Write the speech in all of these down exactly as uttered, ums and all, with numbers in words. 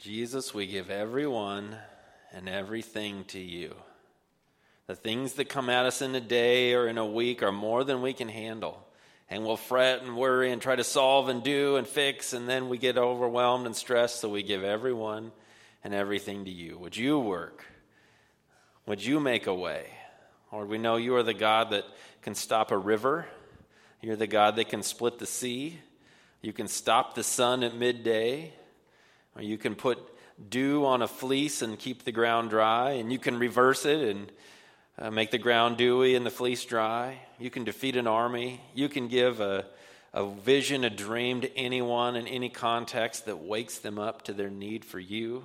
Jesus, we give everyone and everything to you. The things that come at us in a day or in a week are more than we can handle. And we'll fret and worry and try to solve and do and fix, and then we get overwhelmed and stressed, so we give everyone and everything to you. Would you work? Would you make a way? Lord, we know you are the God that can stop a river. You're the God that can split the sea. You can stop the sun at midday. Or you can put dew on a fleece and keep the ground dry. And you can reverse it and uh, make the ground dewy and the fleece dry. You can defeat an army. You can give a, a vision, a dream to anyone in any context that wakes them up to their need for you.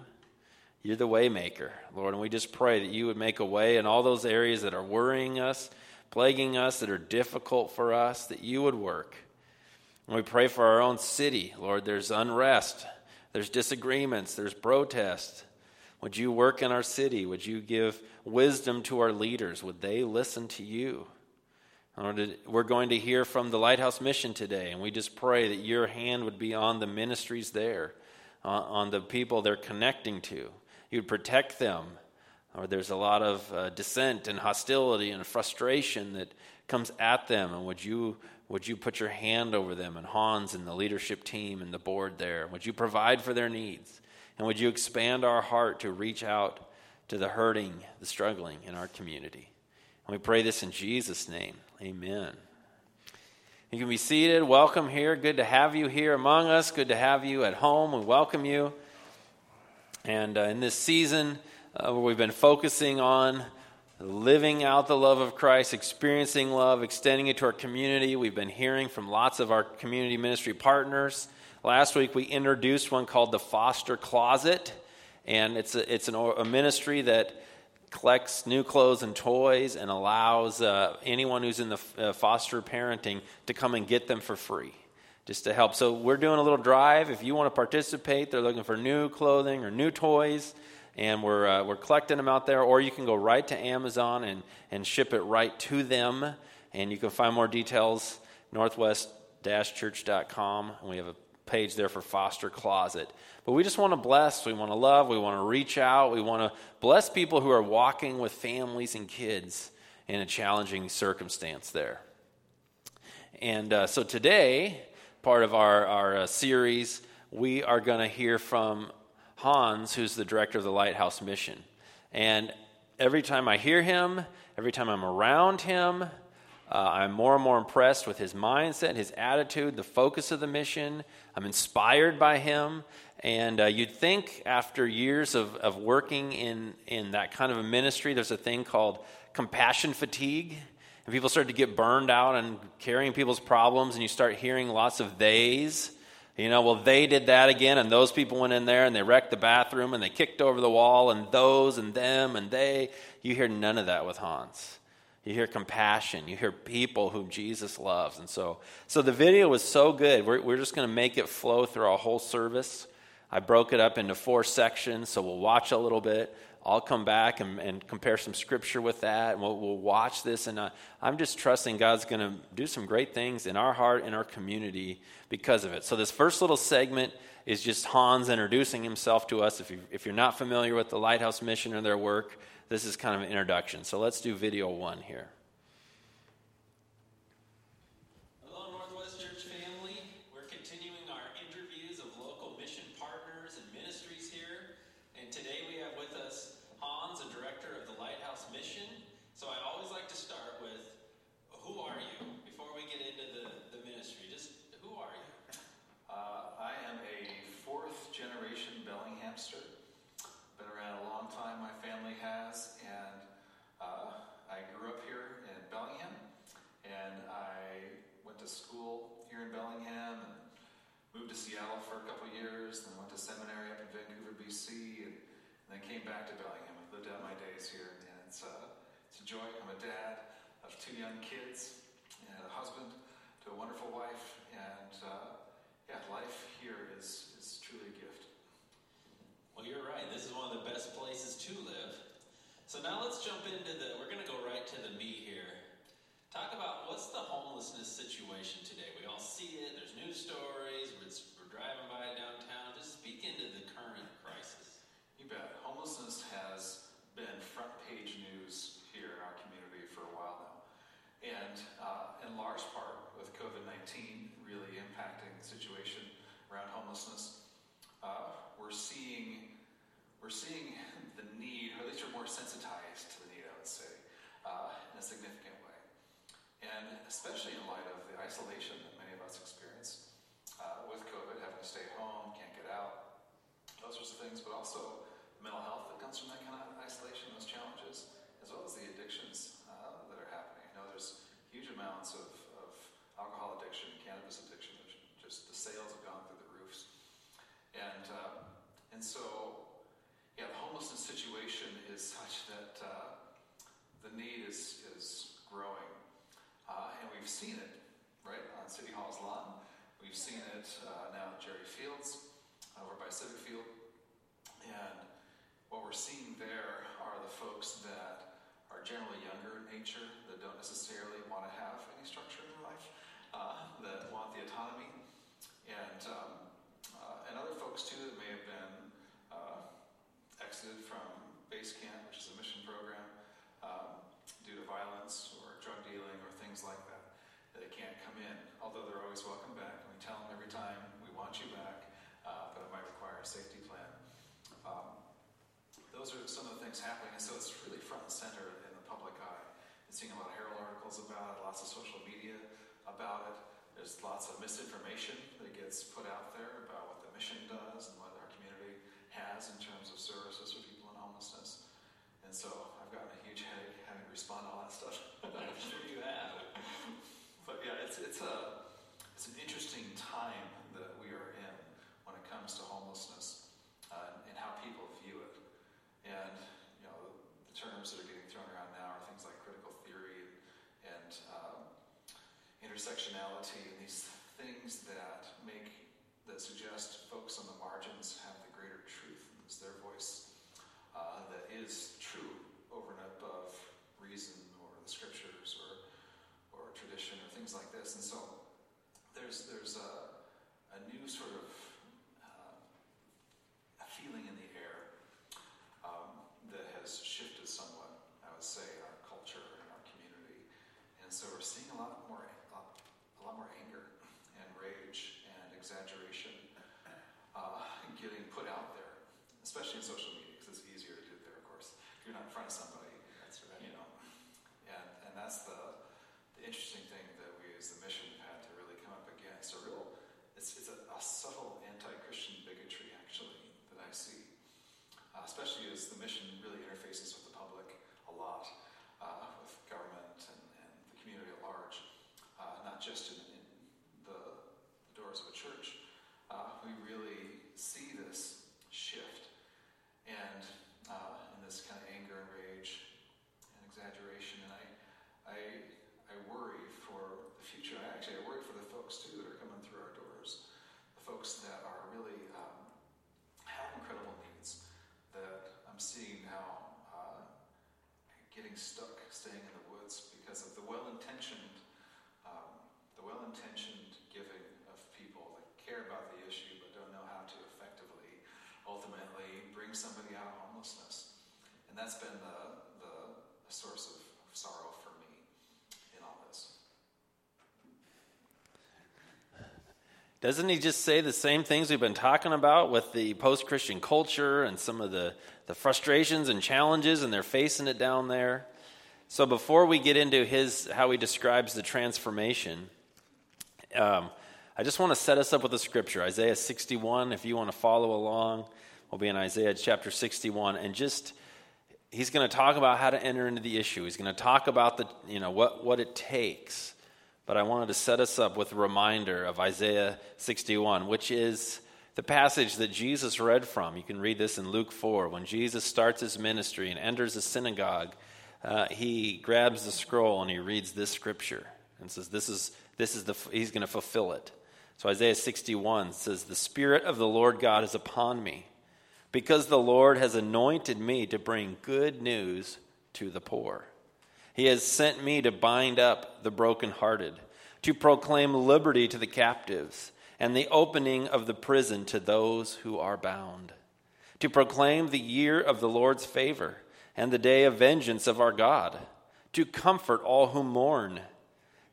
You're the way maker, Lord, and we just pray that you would make a way in all those areas that are worrying us, plaguing us, that are difficult for us, that you would work. And we pray for our own city, Lord. There's unrest, there's disagreements, there's protests. Would you work in our city? Would you give wisdom to our leaders? Would they listen to you? Lord, we're going to hear from the Lighthouse Mission today, and we just pray that your hand would be on the ministries there, on the people they're connecting to. You'd protect them, or there's a lot of uh, dissent and hostility and frustration that comes at them. And would you would you put your hand over them, and Hans and the leadership team and the board there? Would you provide for their needs? And would you expand our heart to reach out to the hurting, the struggling in our community? And we pray this in Jesus' name. Amen. You can be seated. Welcome here. Good to have you here among us. Good to have you at home. We welcome you. And uh, in this season uh, where we've been focusing on living out the love of Christ, experiencing love, extending it to our community, we've been hearing from lots of our community ministry partners. Last week we introduced one called the Foster Closet, and it's a, it's an, a ministry that collects new clothes and toys and allows uh, anyone who's in the uh, foster parenting to come and get them for free, just to help. So we're doing a little drive. If you want to participate, they're looking for new clothing or new toys, and we're uh, we're collecting them out there. Or you can go right to Amazon and, and ship it right to them. And you can find more details, northwest dash church dot com. And we have a page there for Foster Closet. But we just want to bless. We want to love. We want to reach out. We want to bless people who are walking with families and kids in a challenging circumstance there. And uh, so today, part of our, our uh, series, we are going to hear from Hans, who's the director of the Lighthouse Mission. And every time I hear him, every time I'm around him, uh, I'm more and more impressed with his mindset, his attitude, the focus of the mission. I'm inspired by him. And uh, you'd think after years of, of working in, in that kind of a ministry, there's a thing called compassion fatigue. And people start to get burned out and carrying people's problems, and you start hearing lots of theys. You know, well, they did that again, and those people went in there, and they wrecked the bathroom, and they kicked over the wall, and those, and them, and they. You hear none of that with Hans. You hear compassion. You hear people whom Jesus loves. And so so the video was so good. We're, we're just going to make it flow through our whole service. I broke it up into four sections, so we'll watch a little bit. I'll come back and, and compare some scripture with that, and we'll, we'll watch this. And I, I'm just trusting God's going to do some great things in our heart, in our community because of it. So this first little segment is just Hans introducing himself to us. If, you, if you're not familiar with the Lighthouse Mission or their work, this is kind of an introduction. So let's do video one here. Seattle for a couple years, then went to seminary up in Vancouver, B C, and, and then came back to Bellingham. I've lived out my days here, and it's, uh, it's a joy. I'm a dad of two young kids, and a husband to a wonderful wife, and uh, yeah, life here is, is truly a gift. Well, you're right. This is one of the best places to live. So now let's jump into the, we're going to go right to the meat here. Talk about what's the homelessness situation today. We all see it. There's news stories. We're, we're driving by downtown. Just speak into the current crisis. we're seeing the need, or at least we're more sensitized to the need, I would say, uh, in a significant way. And especially in light of the isolation that many of us experience uh, with COVID, having to stay home, can't get out, those sorts of things, but also mental health that comes from that kind of isolation, those challenges, as well as the addictions uh, that are happening. You know, there's huge amounts of, of alcohol addiction, cannabis addiction, just the sales have gone through the roofs. And, uh, and so, yeah, the homelessness situation is such that uh, the need is, is growing. Uh, and we've seen it, right, on City Hall's lawn. We've seen it uh, now at Jerry Fields, over by Cedarfield. And what we're seeing there are the folks that are generally younger in nature, that don't necessarily want to have any structure in their life, uh, that want the autonomy. And, um, uh, and other folks, too, that may have been uh, exited from base camp, which is a mission program, um, due to violence or drug dealing or things like that. They can't come in, although they're always welcome back. And we tell them every time, we want you back, uh, but it might require a safety plan. Um, those are some of the things happening, and so it's really front and center in the public eye. And seeing a lot of Herald articles about it, lots of social media about it. There's lots of misinformation that gets put out there about what the mission does and what our community has in terms of services for people in homelessness. And so I've gotten a huge headache having to respond to all that stuff. I'm sure you have. But yeah, it's it's a it's an interesting time that we are in when it comes to homelessness uh, and how people view it. And you know, the terms that are getting thrown around now are things like critical theory and, and um, intersectionality, and these things that make that suggest folks on the margins have the greater truth. It's their voice. Uh, that is true over and above reason or the scriptures or or tradition or things like this. And so there's there's a, a new sort of uh, feeling in the air um, that has shifted somewhat, I would say, our culture and our community. And so we're seeing a lot more a lot more anger and rage and exaggeration uh, getting put out there, especially in social media, because it's easier to do it there, of course, if you're not in front of somebody. That's right. You know, and and that's the, the interesting thing that we as the mission have had to really come up against. A real, it's it's a, a subtle anti-Christian bigotry, actually, that I see, uh, especially as the mission really interfaces with the public a lot, uh, with government and, and the community at large, uh, not just in, in the, the doors of a church. Uh, we really see this shift, and uh, and this kind of anger and rage and exaggeration, and I, I, I worry for the future. I actually I worry for the folks too that are coming through our doors, the folks that are really um, have incredible needs that I'm seeing now uh, getting stuck, staying in the woods because of the well-intentioned, um, the well-intentioned giving of people that care about the issue but don't know how to effectively, ultimately, bring somebody out of homelessness. And that's been the, the, the source of, of sorrow for me in all this. Doesn't he just say the same things we've been talking about with the post-Christian culture and some of the, the frustrations and challenges, and they're facing it down there? So before we get into his how he describes the transformation, um, I just want to set us up with a scripture, Isaiah sixty-one. If you want to follow along, we'll be in Isaiah chapter sixty-one, and just he's going to talk about how to enter into the issue. He's going to talk about the you know what what it takes. But I wanted to set us up with a reminder of Isaiah sixty-one, which is the passage that Jesus read from. You can read this in Luke four. When Jesus starts his ministry and enters a synagogue, uh, he grabs the scroll and he reads this scripture and says, "This is this is the he's going to fulfill it." So Isaiah sixty-one says, "The Spirit of the Lord God is upon me, because the Lord has anointed me to bring good news to the poor. He has sent me to bind up the brokenhearted, to proclaim liberty to the captives, and the opening of the prison to those who are bound, to proclaim the year of the Lord's favor and the day of vengeance of our God, to comfort all who mourn,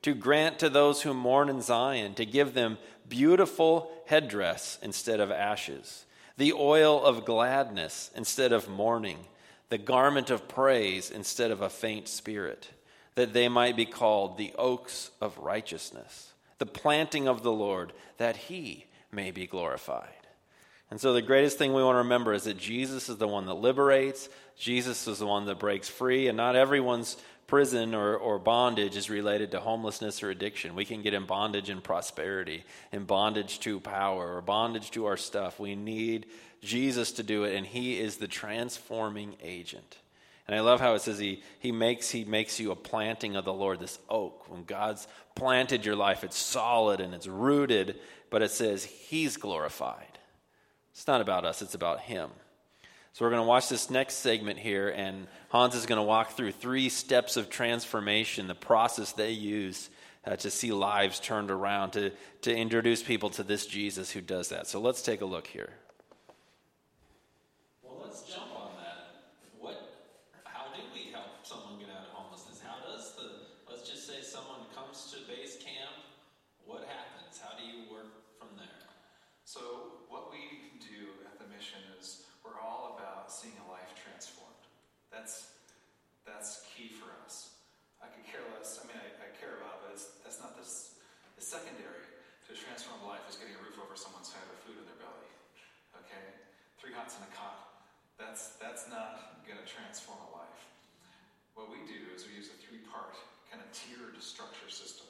to grant to those who mourn in Zion, to give them beautiful headdress instead of ashes, the oil of gladness instead of mourning, the garment of praise instead of a faint spirit, that they might be called the oaks of righteousness, the planting of the Lord, that he may be glorified. And so the greatest thing we want to remember is that Jesus is the one that liberates, Jesus is the one that breaks free, and not everyone's prison or, or bondage is related to homelessness or addiction. We can get in bondage in prosperity, in bondage to power, or bondage to our stuff. We need Jesus to do it, and he is the transforming agent. And I love how it says he he makes he makes you a planting of the Lord, this oak. When God's planted your life, it's solid and it's rooted, but it says he's glorified. It's not about us, it's about him. So we're going to watch this next segment here, and Hans is going to walk through three steps of transformation, the process they use uh, to see lives turned around, to, to introduce people to this Jesus who does that. So let's take a look here. Well, let's jump on that. What? How do we help someone get out of homelessness? How does the, let's just say someone comes to base camp, what happens? How do you work from there? So what we do at the mission is, we're all about seeing a life transformed. That's that's key for us. I could care less. I mean, I, I care about it, but it's, that's not this. It's secondary to a transformed life is getting a roof over someone's head or food in their belly. Okay, three hots and a cot. That's that's not going to transform a life. What we do is we use a three-part kind of tiered structure system.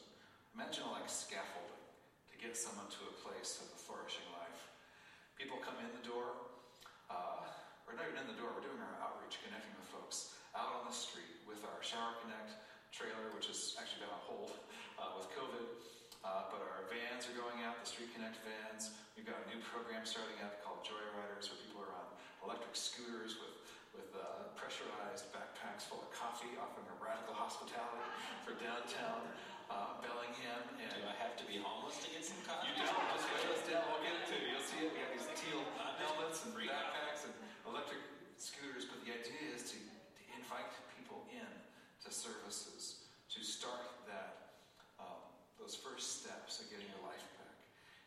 Imagine like scaffolding to get someone to a place of a flourishing life. People come in the door. Uh, we're not even in the door, we're doing our outreach, connecting with folks out on the street with our Shower Connect trailer, which has actually been on hold uh, with COVID, uh, but our vans are going out, the Street Connect vans. We've got a new program starting up called Joy Riders, where people are on electric scooters with, with uh, pressurized backpacks full of coffee, offering a radical hospitality for downtown uh, Bellingham. And do I have to be homeless to get some coffee? You don't, just wait us down, we'll get it to you. You'll see it, we got these teal helmets and backpacks and electric scooters, but the idea is to, to invite people in to services, to start that, um, those first steps of getting your life back.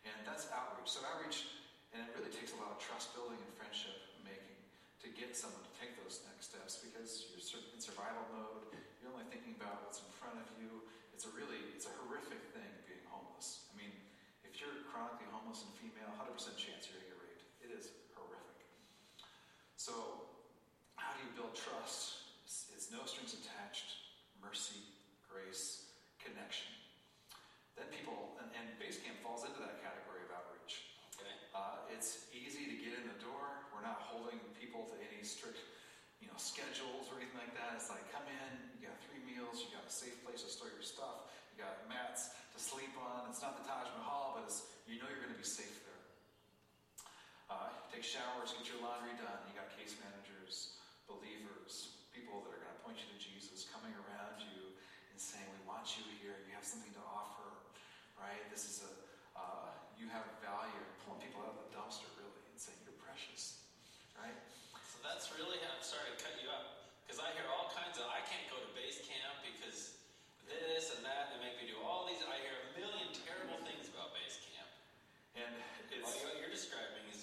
And that's outreach. So outreach, and it really takes a lot of trust building and friendship making to get someone to take those next steps, because you're in survival mode, you're only thinking about what's in front of you. It's a really, it's a horrific thing being homeless. I mean, if you're chronically homeless and female, one hundred percent chance you're going to get raped. It is horrific. So how do you build trust? It's, it's no strings attached, mercy, grace, connection. Then people, and, and base camp falls into that category of outreach. Okay. Uh, it's easy to get in the door. We're not holding people to any strict, you know, schedules or anything like that. It's like, come in, you got three meals, you got a safe place to store your stuff, you got mats to sleep on. It's not the Taj Mahal, but it's, you know you're going to be safe there. Uh, take showers, get your laundry done. You got case managers, believers, people that are going to point you to Jesus, coming around you and saying, "We want you here. You have something to offer, right? This is a uh, you have value." Pulling people out of the dumpster, really, and saying you're precious, right? So that's really how. I'm sorry to cut you up, because I hear all kinds of. I can't go to base camp because this and that. They make me do all these. I hear a million terrible things about base camp, and it's, what you're describing is.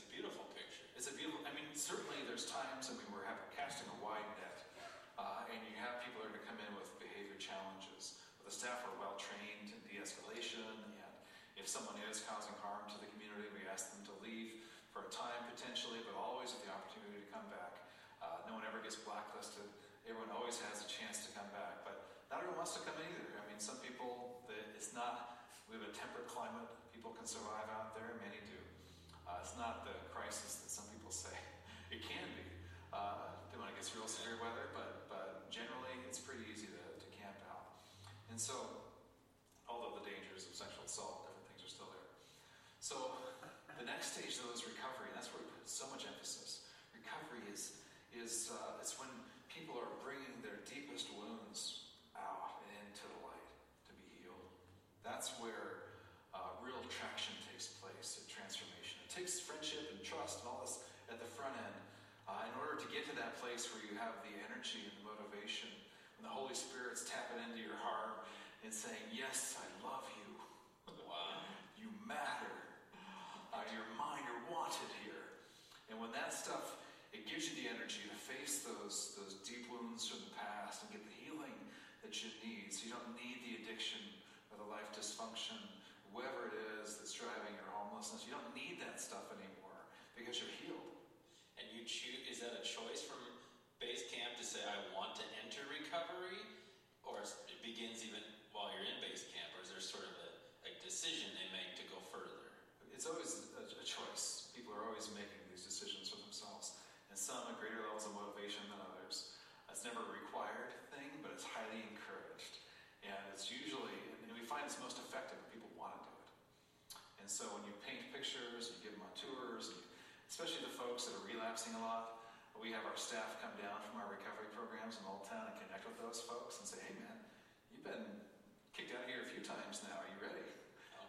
It's a beautiful, I mean, certainly there's times, I mean, we're having, casting a wide net, uh, and you have people that are going to come in with behavior challenges. But the staff are well-trained in de-escalation, and if someone is causing harm to the community, we ask them to leave for a time, potentially, but always with the opportunity to come back. Uh, no one ever gets blacklisted. Everyone always has a chance to come back, but not everyone wants to come in either. I mean, some people, it's not, we have a temperate climate. People can survive out there, many do. Uh, it's not the crisis that some people say it can be. Uh, then when it gets real severe weather, but but generally it's pretty easy to, to camp out. And so, although the dangers of sexual assault, different things are still there. So the next stage though is recovery, and that's where we put so much emphasis. Recovery is is uh, it's when people are bringing their deepest wounds out and into the light to be healed. That's where. Uh, real traction takes place in transformation. It takes friendship and trust and all this at the front end uh, in order to get to that place where you have the energy and the motivation and the Holy Spirit's tapping into your heart and saying, yes, I love you. Wow. You matter. Uh, you're mine. You're wanted here. And when that stuff, it gives you the energy to face those those deep wounds from the past and get the healing that you need. So you don't need the addiction or the life dysfunction, whatever it is that's driving your homelessness. You don't need that stuff anymore because you're healed. And you choose, is that a choice from base camp to say, I want to enter recovery? Or it begins even while you're in base camp? Or is there sort of a, a decision they make to go further? It's always a, a choice. People are always making these decisions for themselves. And some have greater levels of motivation than others. It's never a required thing, but it's highly encouraged. And it's usually, and we find it's most effective when people want to do it. And so when you paint pictures, you give them on tours, and you, especially the folks that are relapsing a lot, we have our staff come down from our recovery programs in Old Town and connect with those folks and say, hey man, you've been kicked out of here a few times now, are you ready?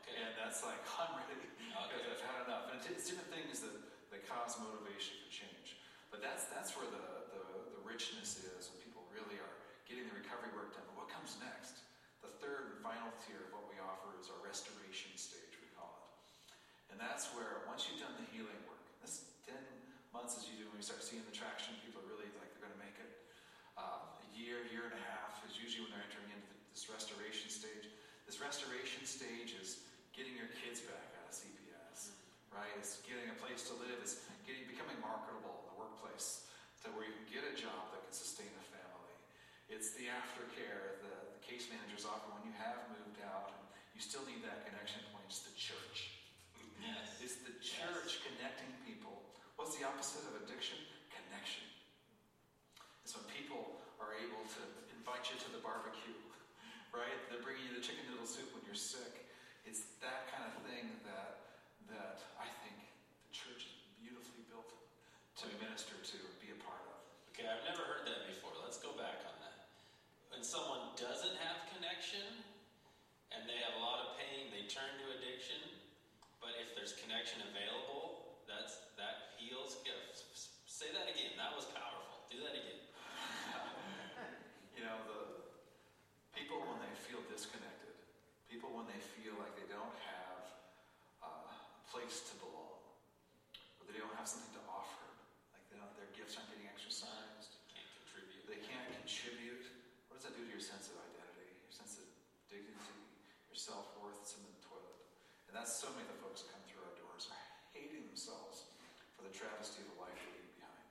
Okay. And that's like, I'm ready, because okay. I've had enough. And it's different things that, that cause motivation for change. But that's that's where the, the, the richness is, when people really are getting the recovery work done. But what comes next? The third and final tier of what we offer is our restoration stage, we call it. And that's where, once you've done the healing work, this ten months as you do, when you start seeing the traction, people are really like, they're going to make it. Uh, a year, year and a half is usually when they're entering into the, this restoration stage. This restoration stage is getting your kids back out of C P S, right? It's getting a place to live. It's getting becoming marketable in the workplace to where you can get a job that can sustain a family. It's the aftercare, the, the case managers offer when you have moved out and you still need that connection point. It's the church. Yes. It's the church, yes, connecting people. What's the opposite of addiction? Connection. It's when people are able to invite you to the barbecue, right? They're bringing you the chicken noodle soup when you're sick. It's that kind of thing that that I think the church is beautifully built to minister to and be a part of. Okay, I've never heard that before. Let's go back on that. When someone doesn't have connection and they have a lot of pain, they turn to addiction. But if there's connection available, that's that heals. Say that again. That was powerful. Do that again. You know, the people when they feel disconnected, people when they feel like they don't have uh, a place to belong, or they don't have something to offer, like they don't, their gifts aren't getting exercised, they can't contribute. They can't contribute. What does that do to your sense of identity, your sense of dignity, your self-worth? It's in the toilet. And that's so many of the folks that come through our doors are hating themselves for the travesty of the life they're leaving behind.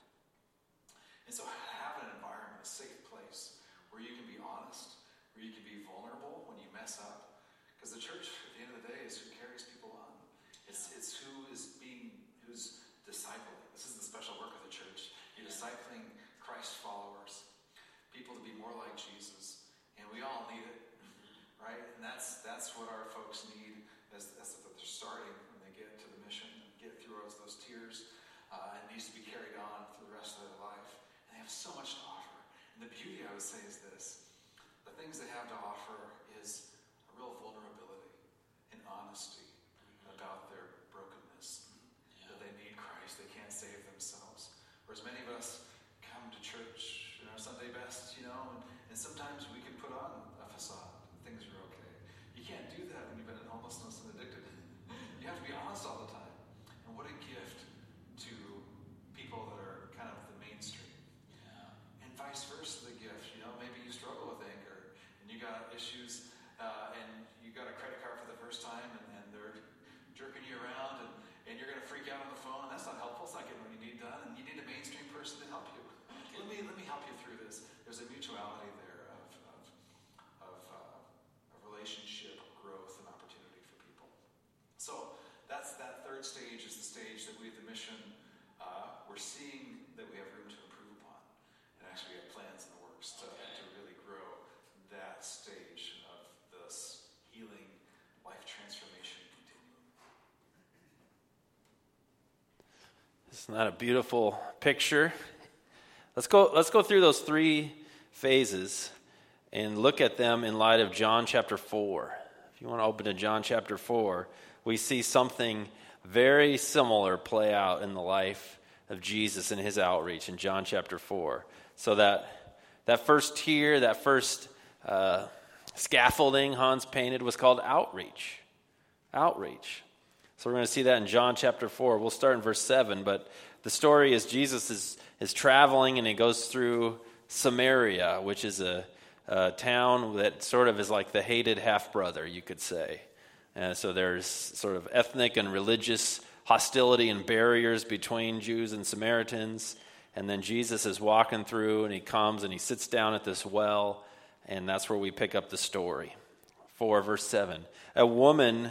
And so having an environment, a safe place, where you can be honest, where you can be vulnerable when you mess up. Because the church, at the end of the day, is who carries people on. It's it's who is being, who's discipling. This is the special work of the church. You're discipling Christ followers, people to be more like Jesus. And we all need it, right? And that's that's what our folks need. As, as they're starting when they get to the mission and get through those, those tiers. Uh, it needs to be carried on through the rest of their life. And they have so much to offer. And the beauty, I would say, is this. The things they have to offer is a real vulnerability and honesty mm-hmm. about their brokenness. Yeah. That they need Christ. They can't save themselves. Whereas many of us come to church in our Sunday best, you know, and, and sometimes we can put on a facade. Things are okay. You can't do that when you've been in homelessness and addicted. You have to be honest all the time. And what a gift to people that are kind of the mainstream. Yeah. And vice versa, the gift. You know, maybe you struggle with anger and you got issues uh, and you got a credit card for the first time and, and they're jerking you around and, and you're going to freak out on the phone. That's not helpful. It's not getting what you need done. And you need a mainstream person to help you. Let me let me help you through this. There's a mutuality there of of of. Uh, relationship, growth, and opportunity for people. So that's that third stage is the stage that we at the mission, uh, we're seeing that we have room to improve upon. And actually we have plans in the works to, okay. to really grow that stage of this healing, life transformation continuum. Isn't that a beautiful picture? Let's go, let's go through those three phases and look at them in light of John chapter four. If you want to open to John chapter four, we see something very similar play out in the life of Jesus and his outreach in John chapter four. So that that first tier, that first uh, scaffolding Hans painted was called outreach. Outreach. So we're going to see that in John chapter four. We'll start in verse seven, but the story is Jesus is, is traveling and he goes through Samaria, which is a, a town that sort of is like the hated half-brother, you could say. And so there's sort of ethnic and religious hostility and barriers between Jews and Samaritans. And then Jesus is walking through and he comes and he sits down at this well, and that's where we pick up the story. four, verse seven. A woman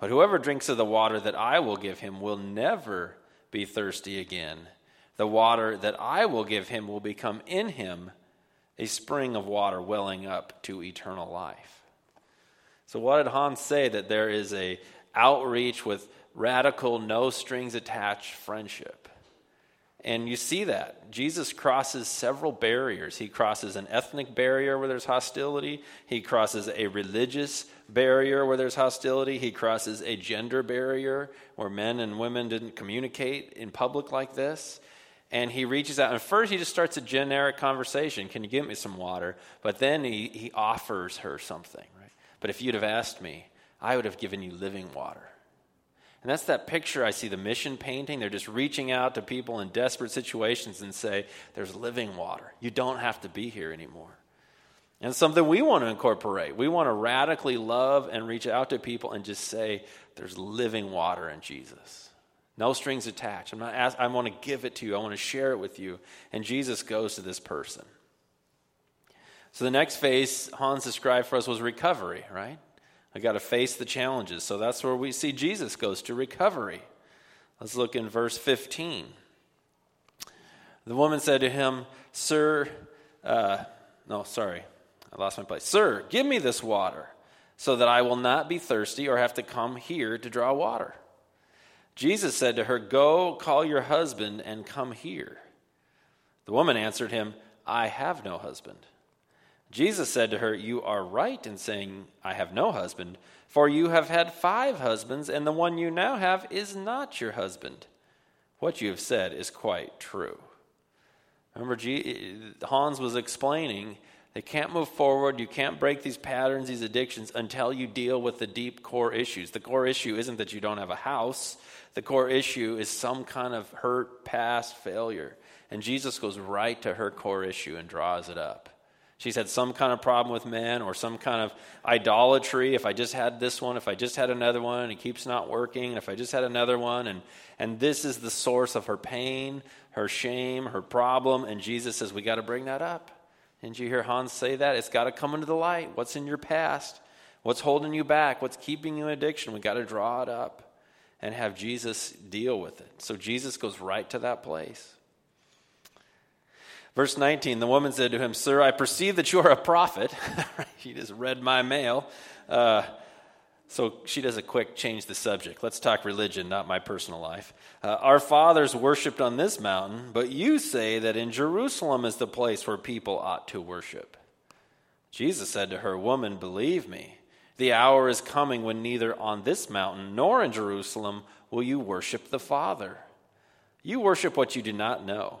But whoever drinks of the water that I will give him will never be thirsty again. The water that I will give him will become in him a spring of water welling up to eternal life." So what did Hans say? That there is an outreach with radical, no-strings-attached friendship. And you see that. Jesus crosses several barriers. He crosses an ethnic barrier where there's hostility. He crosses a religious barrier where there's hostility. He crosses a gender barrier where men and women didn't communicate in public like this. And he reaches out. And first he just starts a generic conversation. "Can you give me some water?" But then he, he offers her something, right? "But if you'd have asked me, I would have given you living water." And that's that picture I see, the mission painting. They're just reaching out to people in desperate situations and say, there's living water. You don't have to be here anymore. And it's something we want to incorporate. We want to radically love and reach out to people and just say, there's living water in Jesus. No strings attached. I'm not ask, I want to give it to you. I want to share it with you. And Jesus goes to this person. So the next phase Hans described for us was recovery, right? I got to face the challenges. So that's where we see Jesus goes to recovery. Let's look in verse fifteen. The woman said to him, Sir, uh, no, sorry, I lost my place. "Sir, give me this water so that I will not be thirsty or have to come here to draw water." Jesus said to her, "Go call your husband and come here." The woman answered him, "I have no husband." Jesus said to her, "You are right in saying, 'I have no husband,' for you have had five husbands, and the one you now have is not your husband. What you have said is quite true." Remember, Hans was explaining, they can't move forward, you can't break these patterns, these addictions, until you deal with the deep core issues. The core issue isn't that you don't have a house. The core issue is some kind of hurt, past, failure. And Jesus goes right to her core issue and draws it up. She's had some kind of problem with men or some kind of idolatry. If I just had this one, if I just had another one, it keeps not working. If I just had another one, and and this is the source of her pain, her shame, her problem. And Jesus says, we got to bring that up. Didn't you hear Hans say that? It's got to come into the light. What's in your past? What's holding you back? What's keeping you in addiction? We got to draw it up and have Jesus deal with it. So Jesus goes right to that place. Verse nineteen, the woman said to him, "Sir, I perceive that you are a prophet." She just read my mail. Uh, so she does a quick change the subject. Let's talk religion, not my personal life. Uh, "Our fathers worshipped on this mountain, but you say that in Jerusalem is the place where people ought to worship." Jesus said to her, "Woman, believe me, the hour is coming when neither on this mountain nor in Jerusalem will you worship the Father. You worship what you do not know.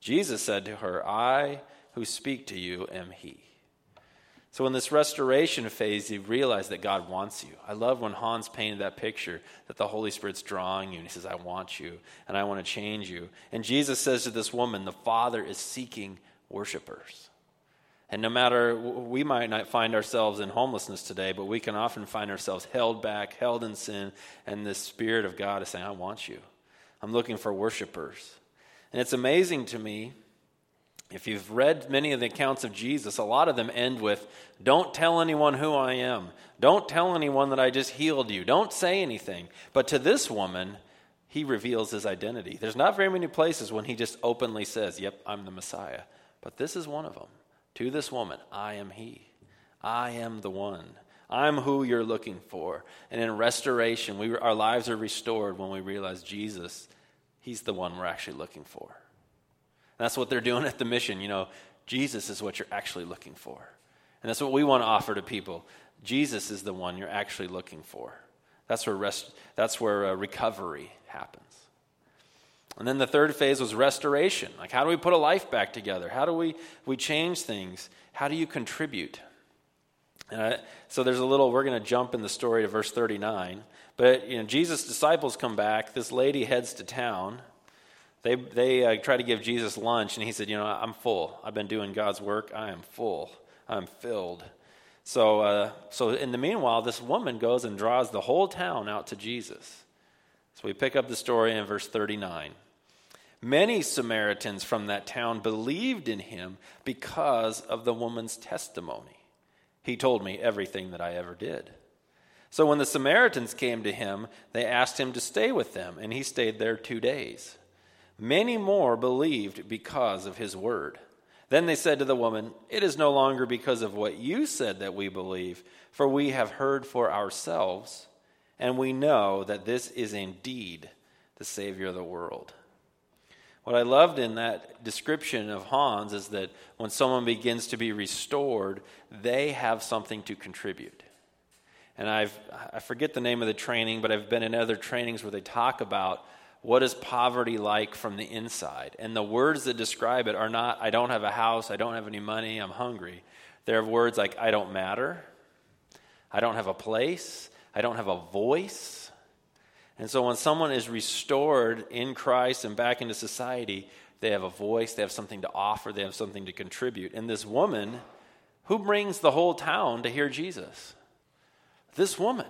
Jesus said to her, I who speak to you am he. So in this restoration phase, you realize that God wants you. I love when Hans painted that picture, that the Holy Spirit's drawing you, and he says, I want you, and I want to change you. And Jesus says to this woman, the Father is seeking worshipers. And no matter, we might not find ourselves in homelessness today, but we can often find ourselves held back, held in sin, and the Spirit of God is saying, I want you. I'm looking for worshipers. And it's amazing to me, if you've read many of the accounts of Jesus, a lot of them end with, don't tell anyone who I am. Don't tell anyone that I just healed you. Don't say anything. But to this woman, he reveals his identity. There's not very many places when he just openly says, yep, I'm the Messiah. But this is one of them. To this woman, I am he. I am the one. I'm who you're looking for. And in restoration, we our lives are restored when we realize Jesus, he's the one we're actually looking for. That's what they're doing at the mission. You know, Jesus is what you're actually looking for. And that's what we want to offer to people. Jesus is the one you're actually looking for. That's where rest, that's where uh, recovery happens. And then the third phase was restoration. Like, how do we put a life back together? How do we, we change things? How do you contribute? And I, so there's a little, we're going to jump in the story to verse thirty-nine. But, you know, Jesus' disciples come back. This lady heads to town. They they uh, try to give Jesus lunch, and he said, you know, I'm full. I've been doing God's work. I am full. I'm filled. So uh, so in the meanwhile, this woman goes and draws the whole town out to Jesus. So we pick up the story in verse thirty-nine. Many Samaritans from that town believed in him because of the woman's testimony. He told me everything that I ever did. So when the Samaritans came to him, they asked him to stay with them, and he stayed there two days. Many more believed because of his word. Then they said to the woman, it is no longer because of what you said that we believe, for we have heard for ourselves, and we know that this is indeed the Savior of the world. What I loved in that description of Hans is that when someone begins to be restored, they have something to contribute. And I've, I forget the name of the training, but I've been in other trainings where they talk about what is poverty like from the inside? And the words that describe it are not, I don't have a house, I don't have any money, I'm hungry. There are words like, I don't matter, I don't have a place, I don't have a voice. And so when someone is restored in Christ and back into society, they have a voice, they have something to offer, they have something to contribute. And this woman, who brings the whole town to hear Jesus? This woman.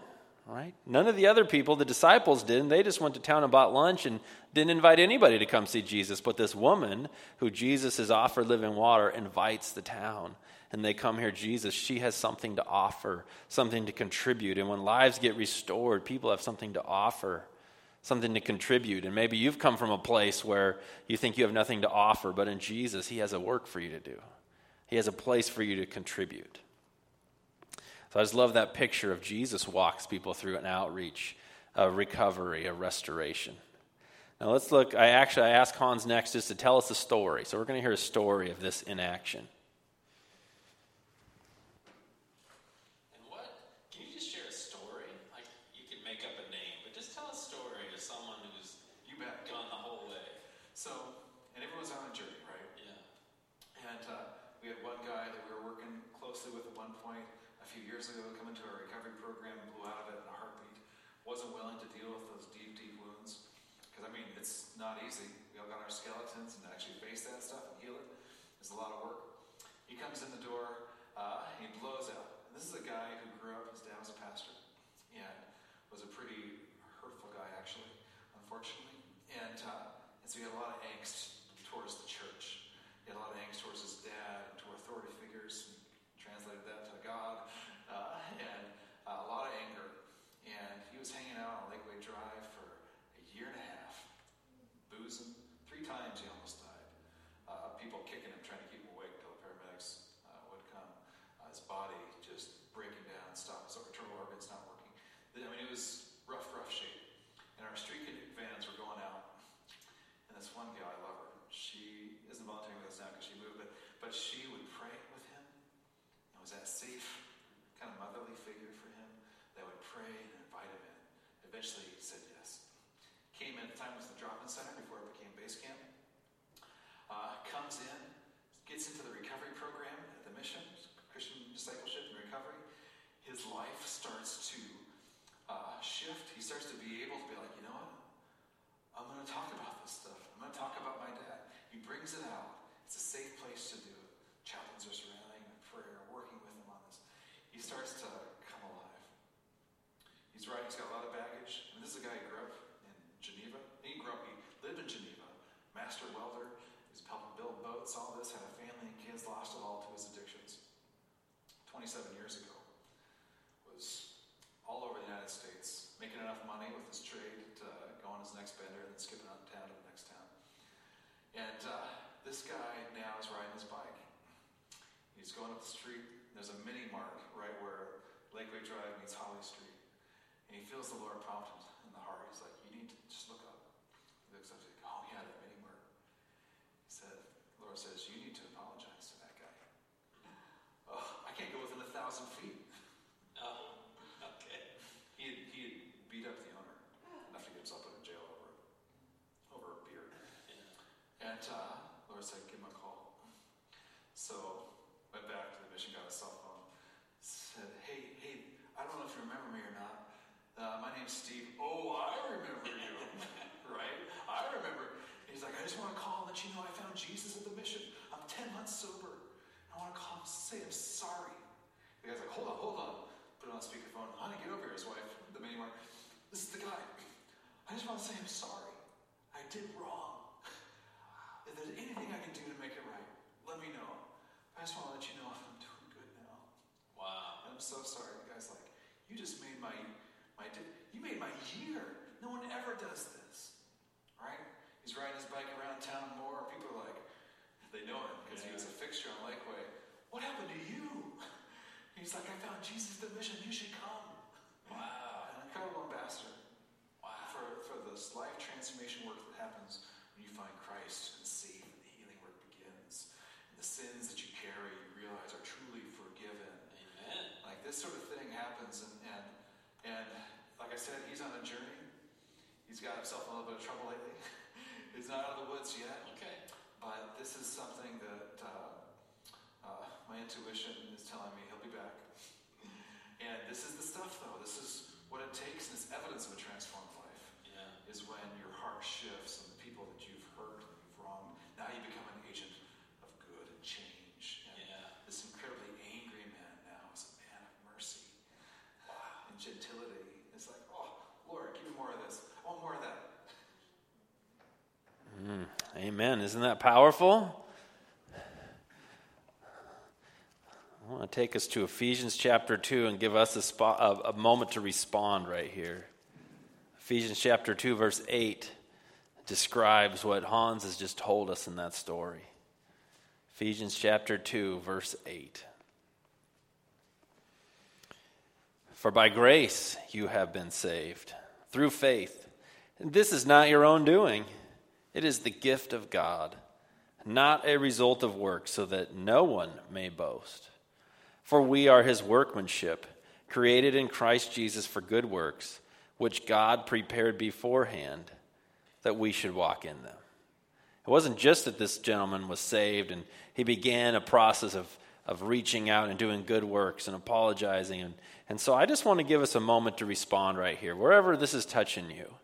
Right? None of the other people, the disciples didn't. They just went to town and bought lunch and didn't invite anybody to come see Jesus. But this woman who Jesus has offered living water invites the town. And they come hear Jesus. She has something to offer, something to contribute. And when lives get restored, people have something to offer, something to contribute. And maybe you've come from a place where you think you have nothing to offer. But in Jesus, he has a work for you to do. He has a place for you to contribute. So I just love that picture of Jesus walks people through an outreach, a recovery, a restoration. Now let's look. I actually I asked Hans next just to tell us a story. So we're going to hear a story of this in action. And what? Can you just share a story? Like, you can make up a name, but just tell a story to someone who's you've gone the whole way. So, and everyone's on a journey, right? Yeah. And uh, we had one guy that we were working closely with at one point. A few years ago, coming to our recovery program, blew out of it in a heartbeat. Wasn't willing to deal with those deep, deep wounds. Because, I mean, it's not easy. We all got our skeletons, and to actually face that stuff and heal it is a lot of work. He comes in the door, uh, and he blows out. And this is a guy who grew up, his dad was a pastor, and was a pretty hurtful guy, actually, unfortunately. And, uh, and so he had a lot of angst towards the church. He had a lot of angst towards his dad, and to authority figures, and translated that to God, uh, and uh, a lot of anger. And he was hanging out on Lakeway Drive for a year and a half, boozing. Three times he almost died. Uh, people kicking him, trying to keep him awake until the paramedics uh, would come. Uh, his body just breaking down, stopped. His internal organs not working. I mean, it was rough, rough shape. And our Street Connect vans were going out. And this one gal, I love her. She isn't volunteering with us now because she moved, but, but she would pray with him. Was that safe, kind of motherly figure for him that would pray and invite him in. Eventually he said yes. Came in, the time was the drop-in center before it became base camp, uh, comes in, gets into the recovery program at the mission, Christian discipleship and recovery. His life starts to uh, shift. He starts to be able to be like, you know what? I'm going to talk about this stuff. I'm going to talk about my dad. He brings it out. It's a safe place to do it. Chaplains are surrounding him in prayer, working with him on this. He starts to come alive. He's right. He's got a lot of baggage. I mean, this is a guy who grew up in Geneva. He grew up, he lived in Geneva. Master welder. He's helping build boats, all this. Had a family and kids. Lost it all to his addictions. twenty-seven years ago. Was all over the United States, making enough money with his trade to go on his next bender and then skipping out of town to the next town. And uh, this guy now is riding his bike. He's going up the street. There's a mini mark right where Lakeview Drive meets Holly Street. And he feels the Lord prompt him in the heart. He's like, you need to just look up. He looks up and he's like, oh yeah, that mini mark. He said, the Lord says, you need to apologize to that guy. Oh, I can't go within a thousand feet. Oh, okay. He had, he had beat up the owner enough to get himself put in jail over, over a beer. Yeah. And uh, Lord said, give him a call. So went back to the mission, got a cell phone, said, hey, hey, I don't know if you remember me or not. Uh, my name's Steve. Oh, I remember you. Right? I remember. He's like, I just want to call and let you know I found Jesus at the mission. I'm ten months sober. I want to call and say I'm sorry. The guy's like, hold on, hold on. Put it on speakerphone. Honey, get over here, his wife. The mini mark. This is the guy. I just want to say I'm sorry. I did wrong. If there's anything I can do to make it right, let me know. I just want to let you know if I'm doing good now. Wow. And I'm so sorry. The guy's like, you just made my, my di- you made my year. No one ever does this. Right? He's riding his bike around town more. People are like, they know him because yeah. He was a fixture on Lakeway. What happened to you? He's like, I found Jesus the mission. You should come. Wow. An incredible ambassador. Wow. For, for this life transformation work that happens when you find Christ and see and the healing work begins. And the sins that you carry, you realize, are truly forgiven. Amen. Like this sort of thing happens. And, and, and like I said, he's on a journey. He's got himself in a little bit of trouble lately. He's not out of the woods yet. Okay. But this is something that... Uh, Uh, my intuition is telling me he'll be back. And this is the stuff, though. This is what it takes, and it's evidence of a transformed life. Yeah. Is when your heart shifts and the people that you've hurt and you've wronged, now you become an agent of good and change. And yeah. This incredibly angry man now is a man of mercy. Wow. And gentility. It's like, oh, Lord, give me more of this. I want more of that. Mm, amen. Isn't that powerful? I want to take us to Ephesians chapter two and give us a, spot, a, a moment to respond right here. Ephesians chapter two, verse eight, describes what Hans has just told us in that story. Ephesians chapter two, verse eight. For by grace you have been saved, through faith. And this is not your own doing. It is the gift of God, not a result of works, so that no one may boast. For we are his workmanship, created in Christ Jesus for good works, which God prepared beforehand that we should walk in them. It wasn't just that this gentleman was saved and he began a process of, of reaching out and doing good works and apologizing. And, and so I just want to give us a moment to respond right here, wherever this is touching you.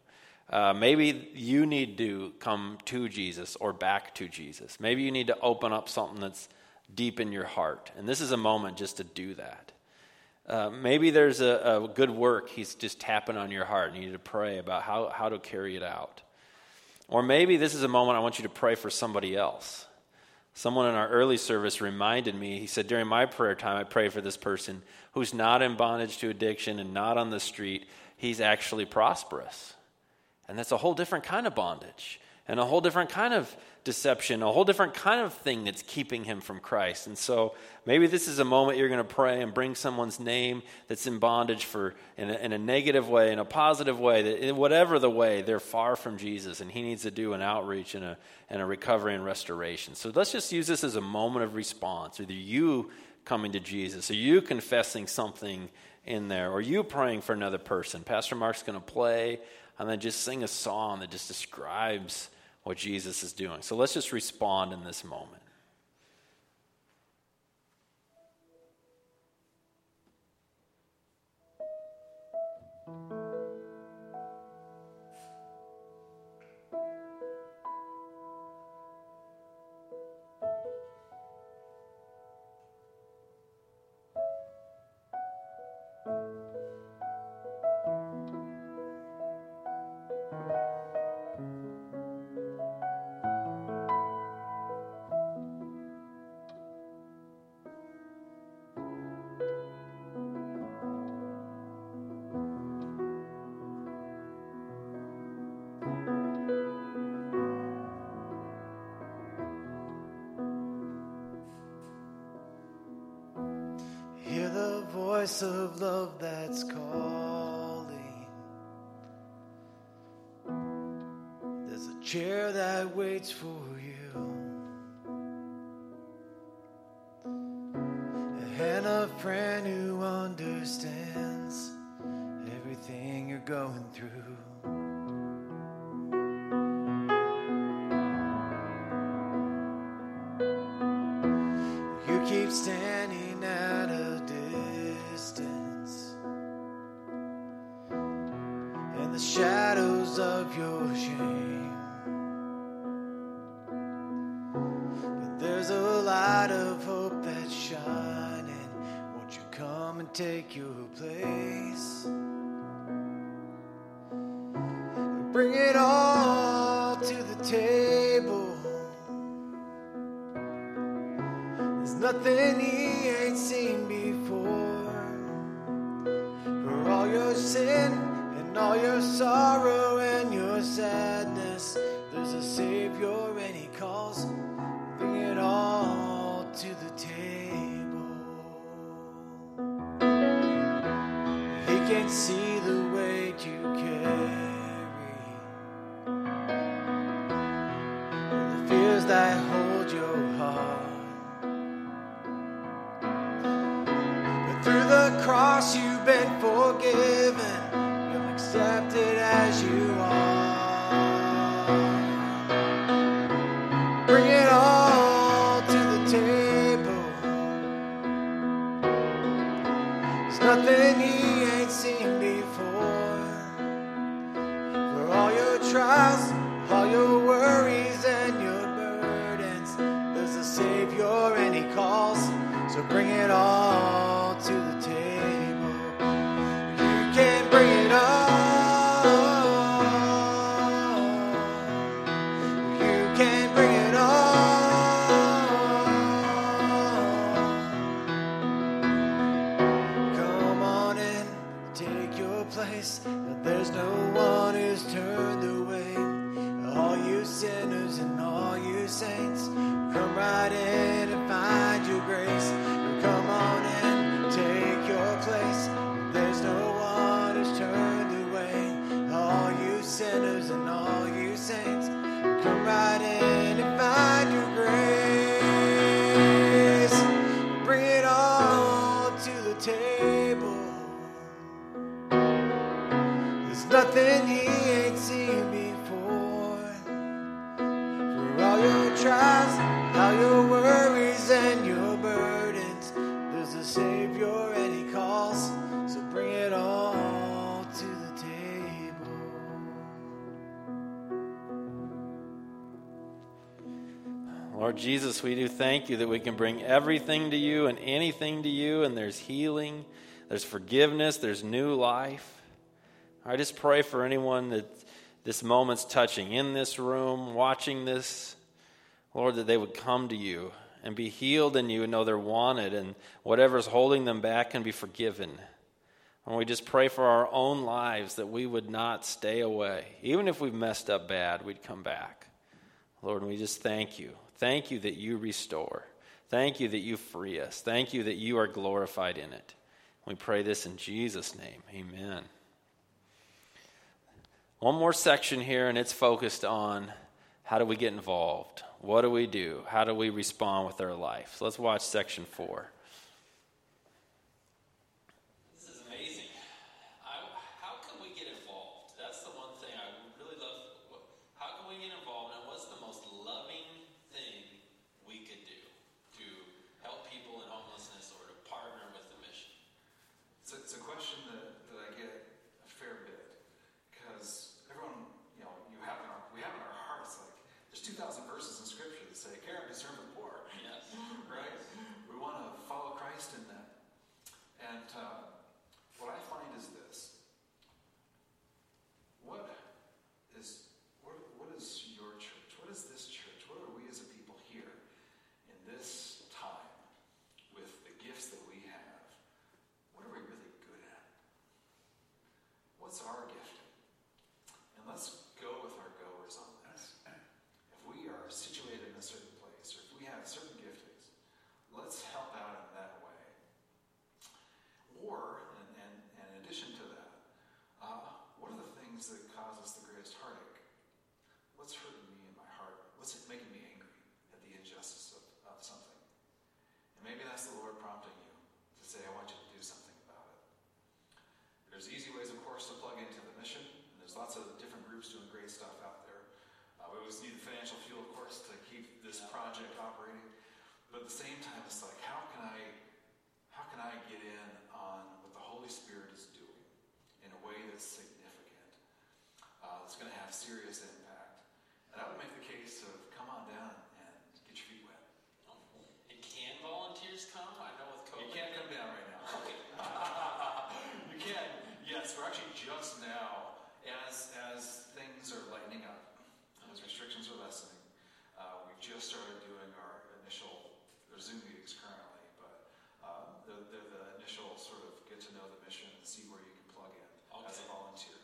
Uh, maybe you need to come to Jesus or back to Jesus. Maybe you need to open up something that's deep in your heart. And this is a moment just to do that. Uh, maybe there's a, a good work he's just tapping on your heart and you need to pray about how, how to carry it out. Or maybe this is a moment I want you to pray for somebody else. Someone in our early service reminded me, he said, during my prayer time, I pray for this person who's not in bondage to addiction and not on the street. He's actually prosperous. And that's a whole different kind of bondage. And a whole different kind of deception, a whole different kind of thing that's keeping him from Christ. And so maybe this is a moment you're going to pray and bring someone's name that's in bondage for in a, in a negative way, in a positive way, that in whatever the way, they're far from Jesus, and he needs to do an outreach and a, and a recovery and restoration. So let's just use this as a moment of response, either you coming to Jesus, or you confessing something in there, or you praying for another person. Pastor Mark's going to play. and then just sing a song that just describes what Jesus is doing. So let's just respond in this moment. Voice of love that's calling. There's a chair that waits for you, and a friend who understands everything you're going through. You keep standing at a distance, and the shadows of your shame, but there's a light of hope that's shining. Won't you come and take your place? Bring it all to the table. There's nothing he ain't seen before. All your sin and all your sorrow and your sadness, there's a Savior and He calls. Bring it all to the table. He can see the weight you carry, the fears that hold your heart, but through the cross you been forgiven, you're accepted as you are. Bring it all to the table. There's nothing he ain't seen before. For all your trials, all your worries and your burdens, there's a Savior and He calls. So bring it all to the table. Saints, come right in and find your grace. Come on in, take your place. There's no one who's turned away. All you sinners and all you saints, come right in and find your grace. Bring it all to the table. There's nothing he ain't seen before. Tries, all your worries and your burdens, there's a Savior and He calls. So bring it all to the table. Lord Jesus, we do thank you that we can bring everything to you and anything to you, and there's healing, there's forgiveness, there's new life. I just pray for anyone that this moment's touching in this room, watching this, Lord, that they would come to you and be healed in you and know they're wanted, and whatever's holding them back can be forgiven. And we just pray for our own lives that we would not stay away. Even if we've messed up bad, we'd come back. Lord, we just thank you. Thank you that you restore. Thank you that you free us. Thank you that you are glorified in it. We pray this in Jesus' name. Amen. One more section here, and it's focused on how do we get involved? What do we do? How do we respond with our life? So let's watch section four. This is amazing. I, how can we get involved? That's the one thing project operating. But at the same time, it's like, how can I, how can I get in on what the Holy Spirit is doing in a way that's significant, uh, that's going to have serious impact? And I would make the case of come on down and get your feet wet. And can volunteers come? I know with COVID. You can't come down right now. You can. Yes, we're actually just now, as as things are lightening up, as restrictions are lessening, uh, we've just started doing our initial our Zoom meetings currently, but um, they're, they're the initial sort of get to know the mission and see where you can plug in okay. as a volunteer.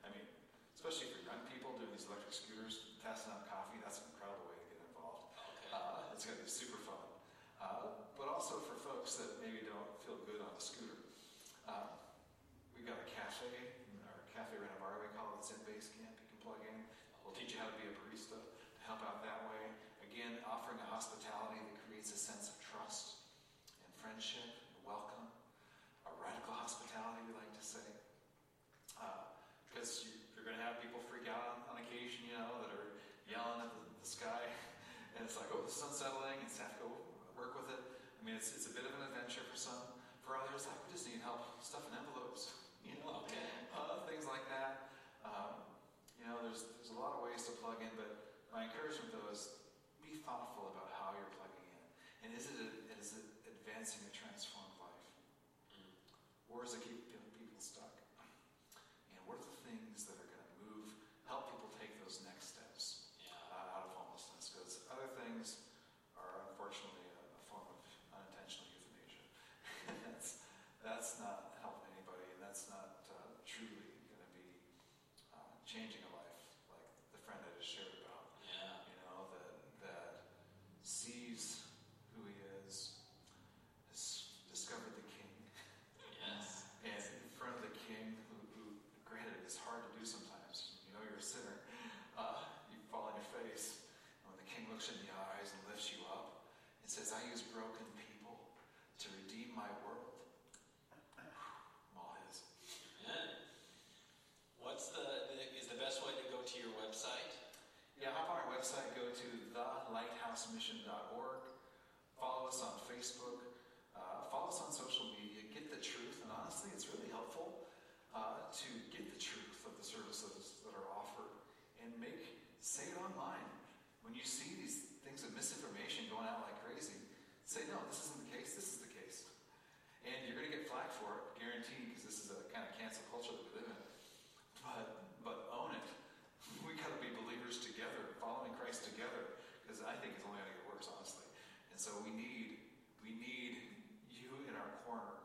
I mean, especially for young people doing these electric scooters, passing out coffee, that's an incredible way to get involved. Okay. Uh, it's going to be super fun. Uh, but also for folks that maybe don't feel good on a scooter. Uh, we've got a cafe, our cafe Renovar, we call it, it's in Base Camp, you can plug in. We'll teach you how to be a barista to help out that way. Again, offering a hospitality that creates a sense of trust and friendship and welcome. A radical hospitality, we like to say. Uh, because you, you're going to have people freak out on, on occasion, you know, that are yelling at the, the sky. And it's like, oh, this is unsettling, and staff go work with it. I mean, it's it's a bit of an adventure for some. For others, like, we just need help stuffing envelopes, you know, okay. uh, things like that. Um, you know, there's there's a lot of ways to plug in, but my encouragement, though, is be thoughtful about how you're plugging in. And is it, a, is it advancing a transformed life? Mm. Or is it keeping people stuck? And what are the things that are going to move, help people take those next steps yeah. uh, out of homelessness? Because other things are unfortunately a, a form of unintentional euthanasia. that's, that's not helping anybody, and that's not uh, truly going to be uh, changing a life like the friend I just shared about. Yeah. You know, that, that sees who he is, has discovered the king. Yes. And in front of the king, who, who granted it's hard to do sometimes, you know you're a sinner, uh, you fall on your face, and when the king looks in the eyes and lifts you up, it says, I use broken people to redeem my world. I'm all his. Amen. What's the, is the best way to go to your website? Yeah, hop on our website, go to the lighthouse mission dot org, follow us on Facebook, Uh, follow us on social media, get the truth, and honestly, it's really helpful uh, to get the truth of the services that are offered and make, say it online. When you see these things of misinformation going out like crazy, say, no, this isn't the case, this is the case. And you're going to get flack for it, guaranteed, because this is a kind of cancel culture that we live in. But, but own it. We got to be believers together, following Christ together, because I think it's only going to get worse, honestly. And so we need... We need you in our corner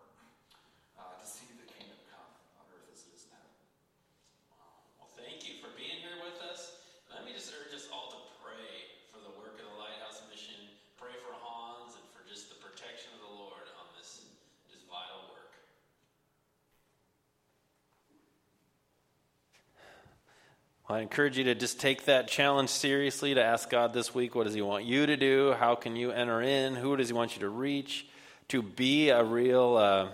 uh, to see the kingdom come on earth as it is in heaven. Well, thank you for being here with us. Let me just urge us all to pray for the work of the Lighthouse Mission. Pray for Hans and for just the protection of the Lord on this, this vital work. I encourage you to just take that challenge seriously, to ask God this week, what does he want you to do? How can you enter in? Who does he want you to reach? To be a real uh,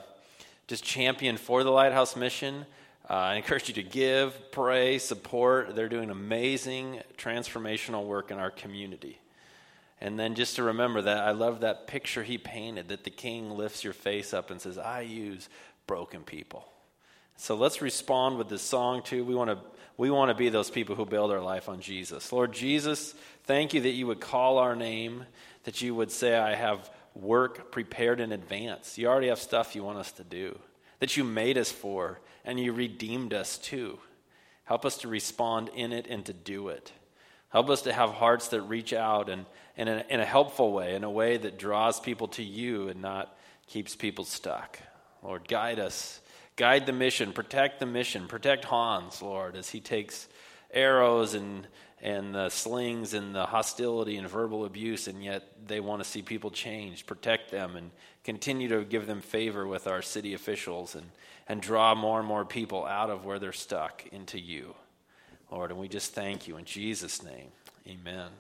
just champion for the Lighthouse Mission. Uh, I encourage you to give, pray, support. They're doing amazing transformational work in our community. And then just to remember that, I love that picture he painted, that the king lifts your face up and says, I use broken people. So let's respond with this song, too. We want to we want to be those people who build our life on Jesus. Lord Jesus, thank you that you would call our name, that you would say, I have work prepared in advance. You already have stuff you want us to do, that you made us for, and you redeemed us, too. Help us to respond in it and to do it. Help us to have hearts that reach out and, and in, a, in a helpful way, in a way that draws people to you and not keeps people stuck. Lord, guide us. Guide the mission, protect the mission, protect Hans, Lord, as he takes arrows and and the slings and the hostility and verbal abuse, and yet they want to see people changed. Protect them and continue to give them favor with our city officials and, and draw more and more people out of where they're stuck into you, Lord. And we just thank you in Jesus' name. Amen.